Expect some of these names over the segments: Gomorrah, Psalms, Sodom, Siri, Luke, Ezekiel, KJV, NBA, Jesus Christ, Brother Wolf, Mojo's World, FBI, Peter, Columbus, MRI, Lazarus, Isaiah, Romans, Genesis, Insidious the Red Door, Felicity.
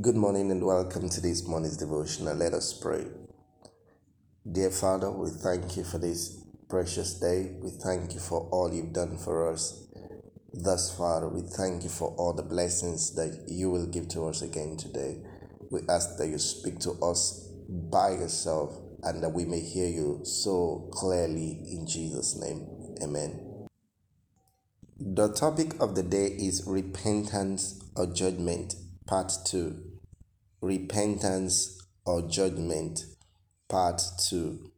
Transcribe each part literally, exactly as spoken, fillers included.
Good morning and welcome to this morning's devotional. Let us pray. Dear Father, we thank you for this precious day. We thank you for all you've done for us thus far. We thank you for all the blessings that you will give to us again today. We ask that you speak to us by yourself and that we may hear you so clearly in Jesus' name. Amen. The topic of the day is repentance or judgment. Part two. Repentance or judgment. Part two.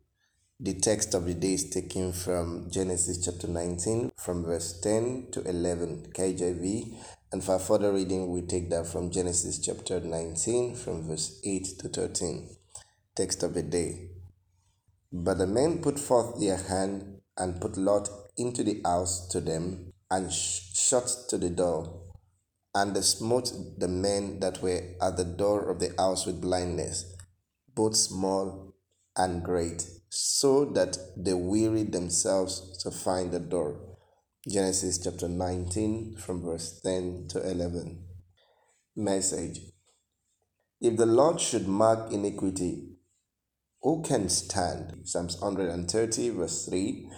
The text of the day is taken from Genesis chapter nineteen, from verse ten to eleven, K J V. And for further reading, we take that from Genesis chapter nineteen, from verse eight to thirteen. Text of the day. But the men put forth their hand and put Lot into the house to them and sh- shut to the door. And they smote the men that were at the door of the house with blindness, both small and great, so that they wearied themselves to find the door. Genesis chapter nineteen, from verse ten to eleven. Message. If the Lord should mark iniquity, who can stand? Psalms one hundred thirty, verse three.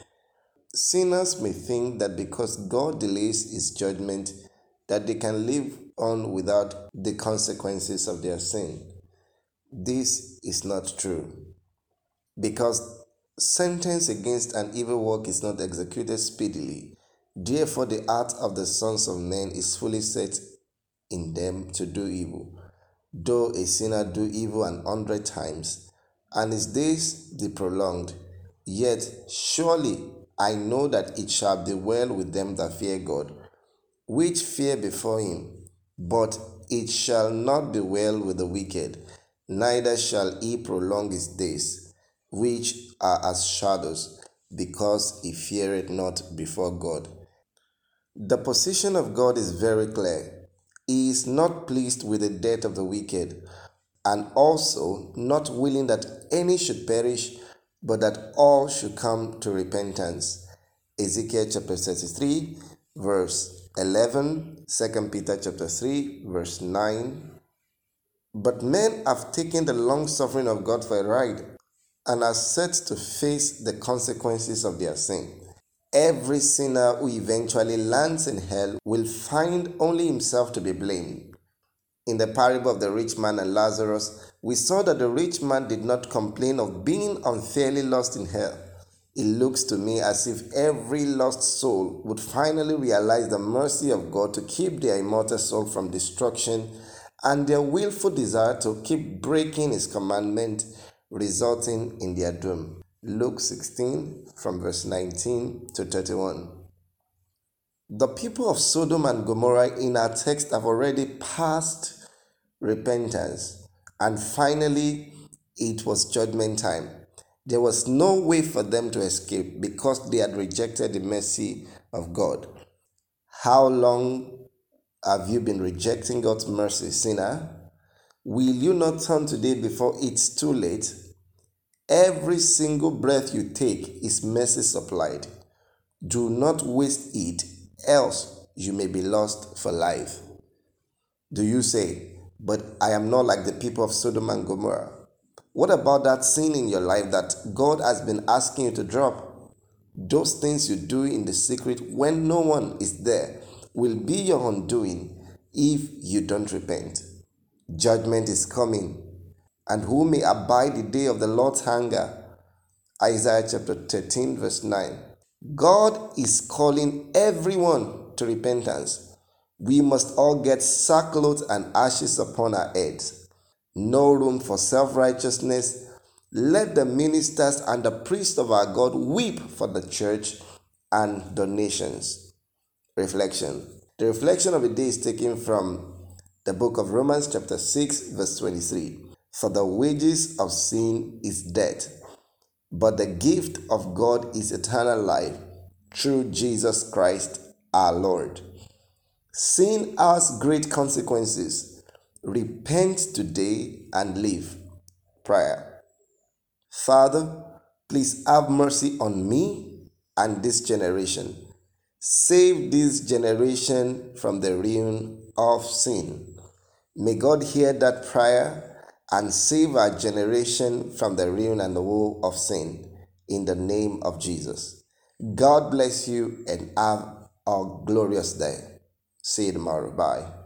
Sinners may think that because God delays his judgment, that they can live on without the consequences of their sin. This is not true, because sentence against an evil work is not executed speedily. Therefore, the heart of the sons of men is fully set in them to do evil. Though a sinner do evil an hundred times, and his days be prolonged, yet surely I know that it shall be well with them that fear God, which fear before him. But it shall not be well with the wicked, neither shall he prolong his days, which are as shadows, because he feareth not before God. The position of God is very clear. He is not pleased with the death of the wicked, and also not willing that any should perish, but that all should come to repentance. Ezekiel chapter thirty-three, verse eleven, Second Peter chapter three, verse nine. But men have taken the long suffering of God for a ride and are set to face the consequences of their sin. Every sinner who eventually lands in hell will find only himself to be blamed. In the parable of the rich man and Lazarus, we saw that the rich man did not complain of being unfairly lost in hell. It looks to me as if every lost soul would finally realize the mercy of God to keep their immortal soul from destruction, and their willful desire to keep breaking his commandment, resulting in their doom. Luke sixteen, from verse nineteen to thirty-one. The people of Sodom and Gomorrah in our text have already passed repentance, and finally it was judgment time. There was no way for them to escape because they had rejected the mercy of God. How long have you been rejecting God's mercy, sinner? Will you not turn today before it's too late? Every single breath you take is mercy supplied. Do not waste it, else you may be lost for life. Do you say, but I am not like the people of Sodom and Gomorrah? What about that sin in your life that God has been asking you to drop? Those things you do in the secret when no one is there will be your undoing if you don't repent. Judgment is coming, and who may abide the day of the Lord's anger? Isaiah chapter thirteen, verse nine. God is calling everyone to repentance. We must all get sackcloth and ashes upon our heads. No room for self-righteousness. Let the ministers and the priests of our God weep for the church and the nations. Reflection. The reflection of the day is taken from the book of Romans chapter six, verse twenty-three. For the wages of sin is death, but the gift of God is eternal life through Jesus Christ our Lord. Sin has great consequences. Repent today and live. Prayer. Father, please have mercy on me and this generation. Save this generation from the ruin of sin. May God hear that prayer and save our generation from the ruin and the woe of sin in the name of Jesus. God bless you and have a glorious day. See you tomorrow. Bye.